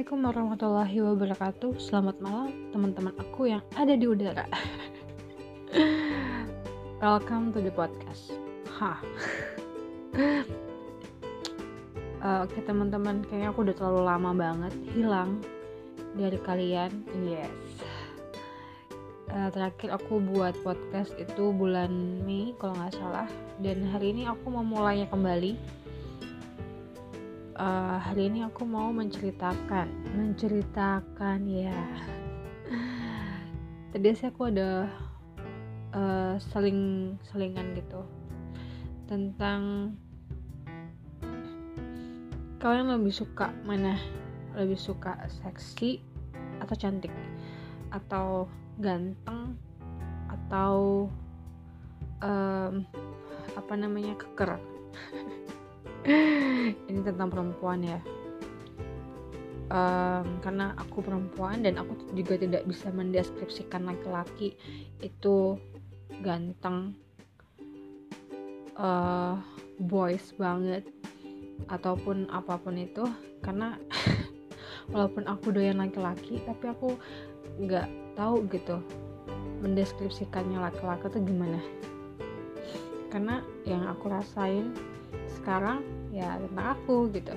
Assalamualaikum warahmatullahi wabarakatuh. Selamat malam teman-teman aku yang ada di udara. Welcome to the podcast. Oke, teman-teman, kayaknya aku udah terlalu lama banget hilang dari kalian. Yes. Terakhir aku buat podcast itu bulan Mei kalau nggak salah. Dan hari ini aku mau mulainya kembali. Hari ini aku mau menceritakan ya. Tadi sih aku ada selingan gitu tentang kalian lebih suka mana, lebih suka seksi atau cantik atau ganteng atau keker. Ini tentang perempuan ya, karena aku perempuan dan aku juga tidak bisa mendeskripsikan laki-laki itu ganteng, boys banget ataupun apapun itu, karena walaupun aku doyan laki-laki tapi aku nggak tahu gitu mendeskripsikannya laki-laki itu gimana, karena yang aku rasain sekarang ya tentang aku gitu.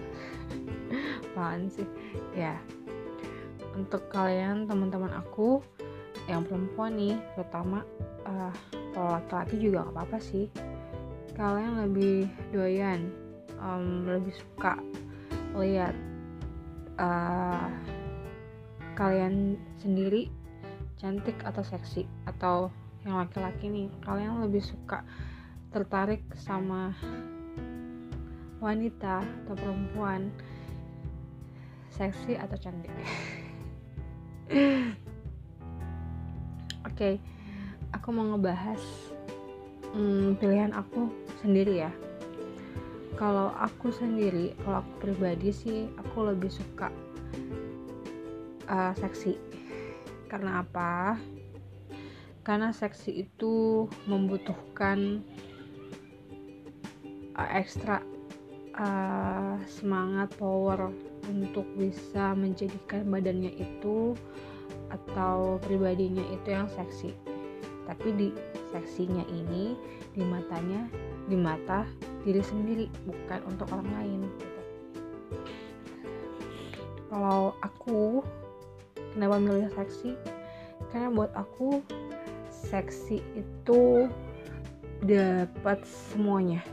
Apaan sih ya. Untuk kalian teman-teman aku yang perempuan nih, terutama kalau laki-laki juga gak apa-apa sih, kalian lebih doyan, lebih suka lihat kalian sendiri cantik atau seksi, atau yang laki-laki nih kalian lebih suka tertarik sama wanita atau perempuan seksi atau cantik. Oke, aku mau ngebahas pilihan aku sendiri ya. Kalau aku pribadi sih aku lebih suka seksi. Karena apa? Karena seksi itu membutuhkan ekstra semangat, power untuk bisa menjadikan badannya itu atau pribadinya itu yang seksi. Tapi di seksinya ini di mata diri sendiri, bukan untuk orang lain gitu. Kalau aku kenapa milih seksi? Karena buat aku seksi itu dapat semuanya.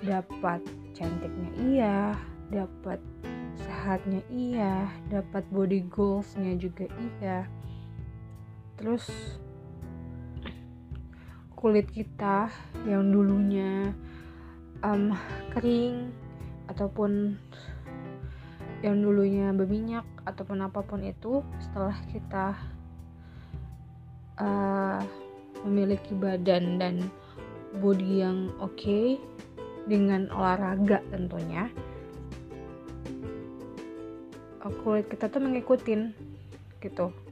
Dapat cantiknya iya, dapat sehatnya iya, dapat body goalsnya juga iya, terus kulit kita yang dulunya kering ataupun yang dulunya berminyak ataupun apapun itu, setelah kita memiliki badan dan body yang oke, dengan olahraga tentunya, kulit kita tuh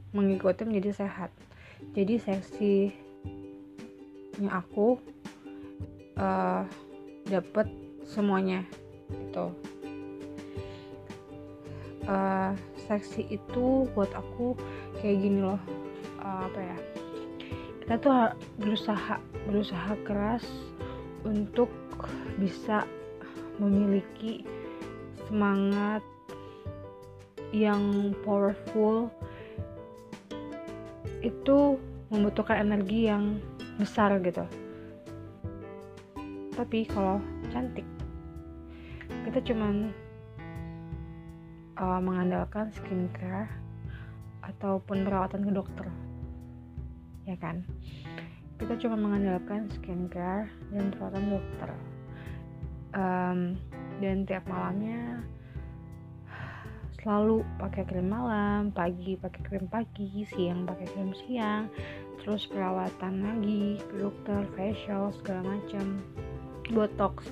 mengikuti menjadi sehat. Jadi seksinya aku dapet semuanya gitu. Seksi itu buat aku kayak gini loh, kita tuh berusaha keras untuk bisa memiliki semangat yang powerful. Itu membutuhkan energi yang besar gitu. Tapi kalau cantik, kita cuman mengandalkan skincare ataupun perawatan ke dokter, ya kan? Kita cuma mengandalkan skincare dan perawatan dokter, dan tiap malamnya selalu pakai krim malam, pagi pakai krim pagi, siang pakai krim siang, terus perawatan lagi ke dokter, facial segala macam, botox,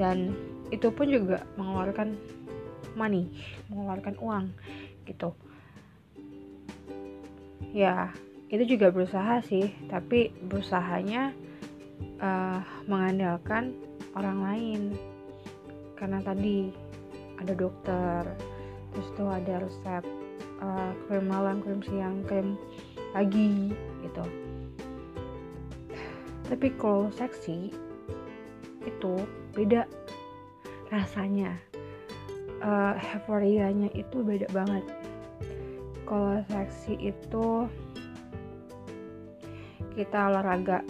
dan itu pun juga mengeluarkan uang gitu ya. Itu juga berusaha sih, tapi berusahanya mengandalkan orang lain, karena tadi ada dokter, Terus tuh ada resep krim malam, krim siang, krim pagi gitu. Tapi kalau seksi itu beda rasanya, euforianya itu beda banget. Kalau seksi itu kita olahraga,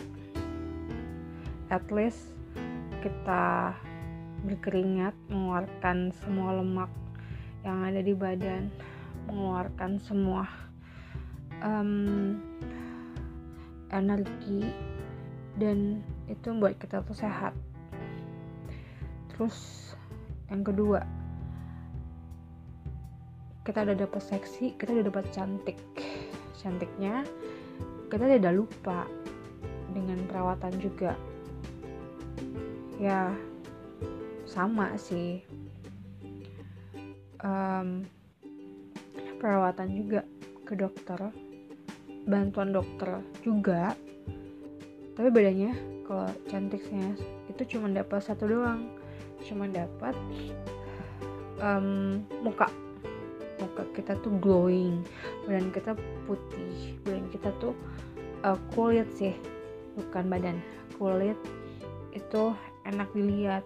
at least kita berkeringat, mengeluarkan semua lemak yang ada di badan, mengeluarkan semua energi, dan itu membuat kita tuh sehat. Terus yang kedua, kita udah dapat seksi, kita udah dapat cantik. Cantiknya kita tidak lupa dengan perawatan juga. Ya sama sih, perawatan juga ke dokter, bantuan dokter juga. Tapi bedanya kalau cantiknya itu cuma dapat satu doang, cuma dapat muka kita tuh glowing, badan kita putih, badan kita tuh kulit sih, bukan badan, kulit itu enak dilihat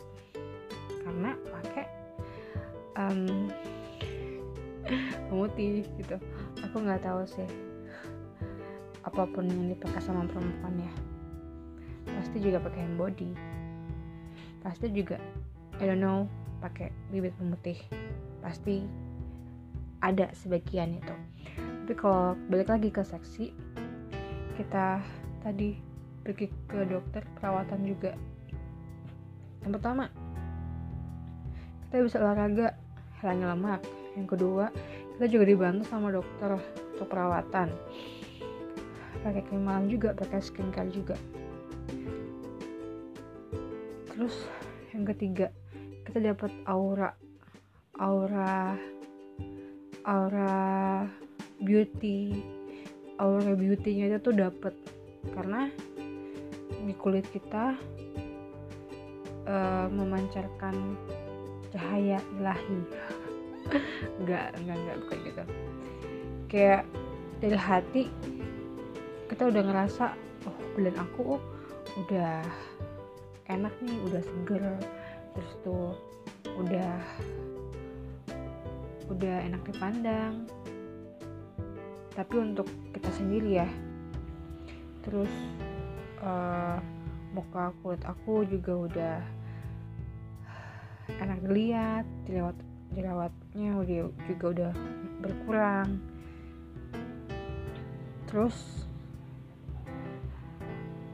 karena pakai pemutih gitu. Aku nggak tahu sih apapun yang dipakai sama perempuan ya, pasti juga pakai hand body, pasti juga I don't know pakai bibit pemutih, pasti ada sebagian itu. Tapi kalau balik lagi ke seksi, kita tadi pergi ke dokter, perawatan juga. Yang pertama, kita bisa olahraga, hilangi lemak. Yang kedua, kita juga dibantu sama dokter untuk perawatan, pakai krim malam juga, pakai skincare juga. Terus yang ketiga, kita dapat aura beauty. Aura beauty-nya itu tuh dapat karena di kulit kita memancarkan cahaya ilahi. enggak bukan gitu. Kayak dari hati kita udah ngerasa, oh bulan aku udah enak nih, udah seger, terus tuh udah enak dipandang. Tapi untuk kita sendiri ya. Terus muka, kulit aku juga udah enak dilihat, jerawatnya juga udah berkurang. Terus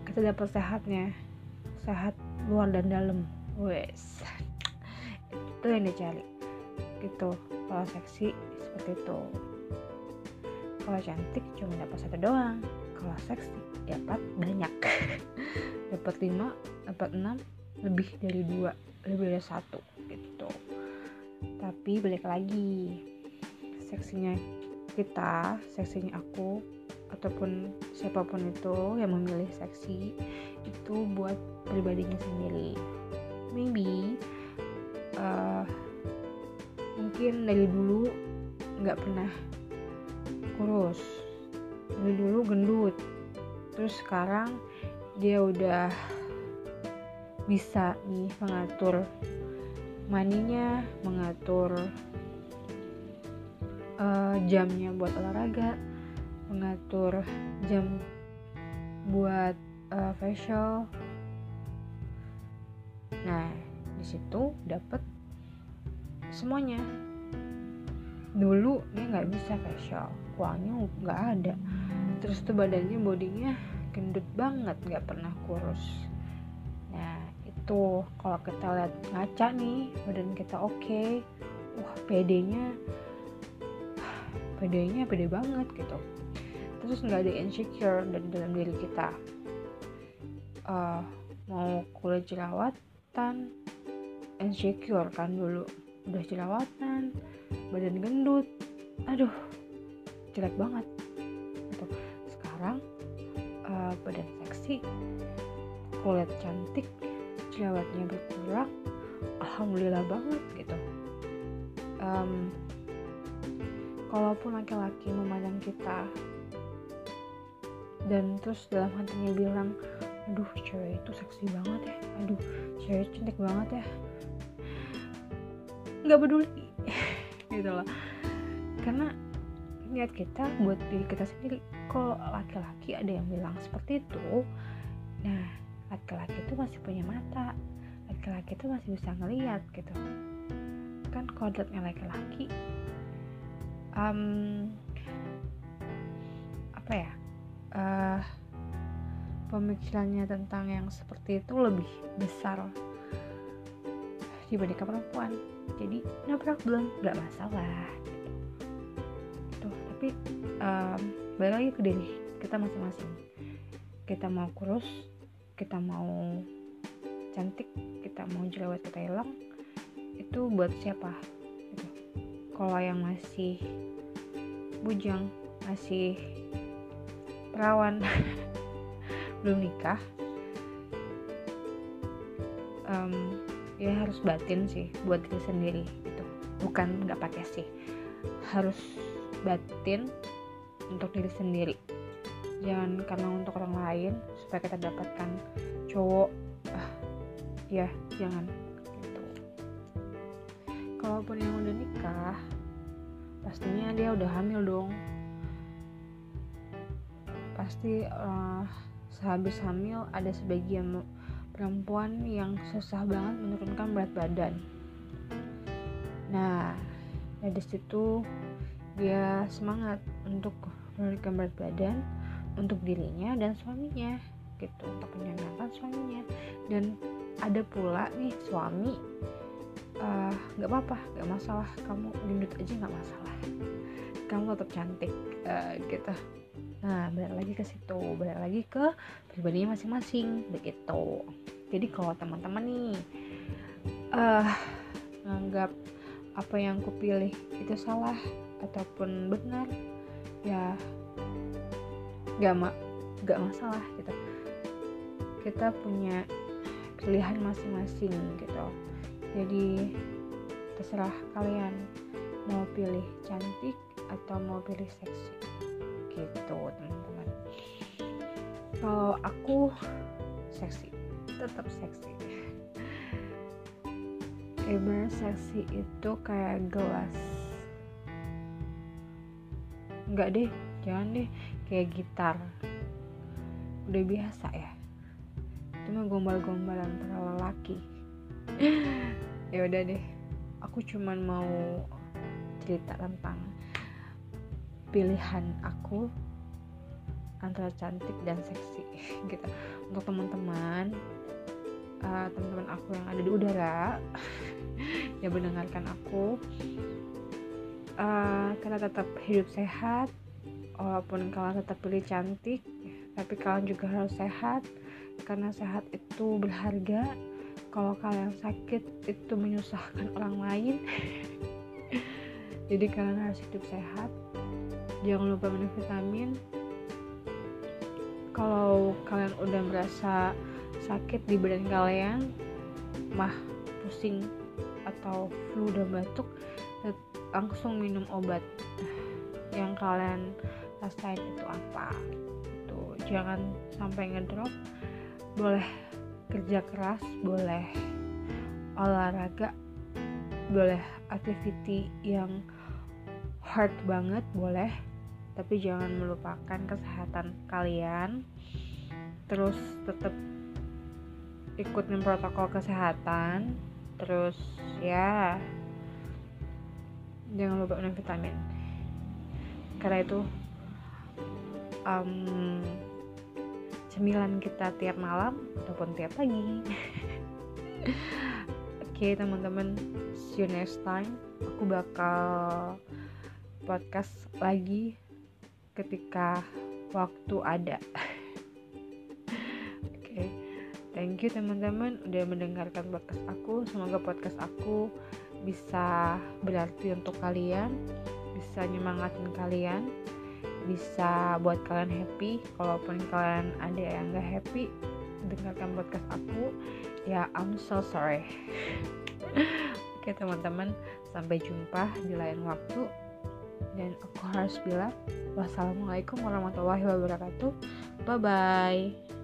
kita dapat sehatnya, sehat luar dan dalam, wes itu yang dicari gitu. Kalau seksi seperti itu. Kalau cantik cuma dapat satu doang, kalau seksi dapat banyak. Dapat 5, dapat 6, lebih dari 2, lebih dari 1 gitu. Tapi balik lagi, seksinya kita, seksinya aku ataupun siapapun itu yang memilih seksi itu buat pribadinya sendiri. Maybe mungkin dari dulu nggak pernah kurus, dari dulu gendut, terus sekarang dia udah bisa nih mengatur maninya, mengatur jamnya buat olahraga, mengatur jam buat facial. Nah, di situ dapat semuanya. Dulu dia nggak bisa facial, uangnya nggak ada. Terus tuh badannya, bodinya gendut banget, nggak pernah kurus. Nah, itu kalau kita lihat ngaca nih, badan kita oke, pedenya pede banget gitu. Terus nggak ada insecure dari dalam diri kita. Mau kulit jerawatan, insecure kan dulu, udah jerawatan, badan gendut, aduh jelek banget gitu. Sekarang badan seksi, kulit cantik, jerawatnya berkurang, alhamdulillah banget gitu. kalaupun laki-laki memandang kita dan terus dalam hatinya bilang, aduh cewek itu seksi banget ya, aduh cewek cantik banget ya, nggak peduli gitu loh. Karena niat kita buat diri kita sendiri. Kalau laki-laki ada yang bilang seperti itu, nah laki-laki itu masih punya mata, laki-laki itu masih bisa ngelihat gitu kan. Kodratnya laki-laki pemikirannya tentang yang seperti itu lebih besar dibandingkan perempuan. Jadi no problem, nggak masalah gitu. Tuh, tapi balik lagi ke diri kita masing-masing. Kita mau kurus, kita mau cantik, kita mau jerawat kita hilang, itu buat siapa gitu. Kalau yang masih bujang, masih perawan belum nikah, ya harus batin sih buat diri sendiri gitu. Bukan nggak pakai sih, harus batin untuk diri sendiri, jangan karena untuk orang lain supaya kita dapatkan cowok. Ya jangan gitu. Kalaupun yang udah nikah, pastinya dia udah hamil dong. Pasti sehabis hamil ada sebagian perempuan yang susah banget menurunkan berat badan. Nah, dari situ dia semangat untuk menurunkan berat badan untuk dirinya dan suaminya gitu, untuk menyenangkan suaminya. Dan ada pula nih suami, nggak apa-apa, nggak masalah, kamu gendut aja nggak masalah, kamu tetap cantik gitu. Nah, balik lagi ke situ, balik lagi ke pribadinya masing-masing begitu. Jadi kalau teman-teman nih nganggap apa yang kupilih itu salah ataupun benar, ya gak masalah gitu. Kita punya pilihan masing-masing gitu. Jadi terserah kalian mau pilih cantik atau mau pilih seksi gitu teman-teman. Kalau aku seksi, tetap seksi. Bener, seksi itu kayak gelas. Enggak deh, jangan deh, kayak gitar. Udah biasa ya. Cuma gombal-gombal antara lelaki. Ya udah deh. Aku cuman mau cerita tentang pilihan aku antara cantik dan seksi gitu. Untuk teman-teman aku yang ada di udara yang mendengarkan aku, kalian tetap hidup sehat walaupun kalian tetap pilih cantik, tapi kalian juga harus sehat karena sehat itu berharga. Kalau kalian sakit itu menyusahkan orang lain. Jadi kalian harus hidup sehat, jangan lupa minum vitamin. Kalau kalian udah merasa sakit di badan kalian, mah pusing atau flu dan batuk, langsung minum obat yang kalian rasain itu apa tuh. Jangan sampai ngedrop, boleh kerja keras, boleh olahraga, boleh activity yang hard banget boleh, tapi jangan melupakan kesehatan kalian. Terus tetap ikutin protokol kesehatan. Terus ya jangan lupa minum vitamin, karena itu cemilan kita tiap malam ataupun tiap pagi. Oke, teman-teman, see you next time. Aku bakal podcast lagi ketika waktu ada. Okay. Thank you teman-teman udah mendengarkan podcast aku. Semoga podcast aku bisa berarti untuk kalian, bisa nyemangatin kalian, bisa buat kalian happy. Kalaupun kalian ada yang gak happy dengarkan podcast aku, ya I'm so sorry. Oke teman-teman, sampai jumpa di lain waktu. dan aku harus bilang wassalamualaikum warahmatullahi wabarakatuh. Bye-bye.